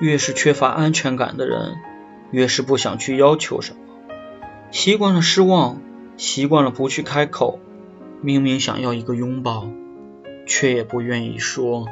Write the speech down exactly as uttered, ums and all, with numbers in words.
越是缺乏安全感的人，越是不想去要求什么，习惯了失望，习惯了不去开口，明明想要一个拥抱，却也不愿意说。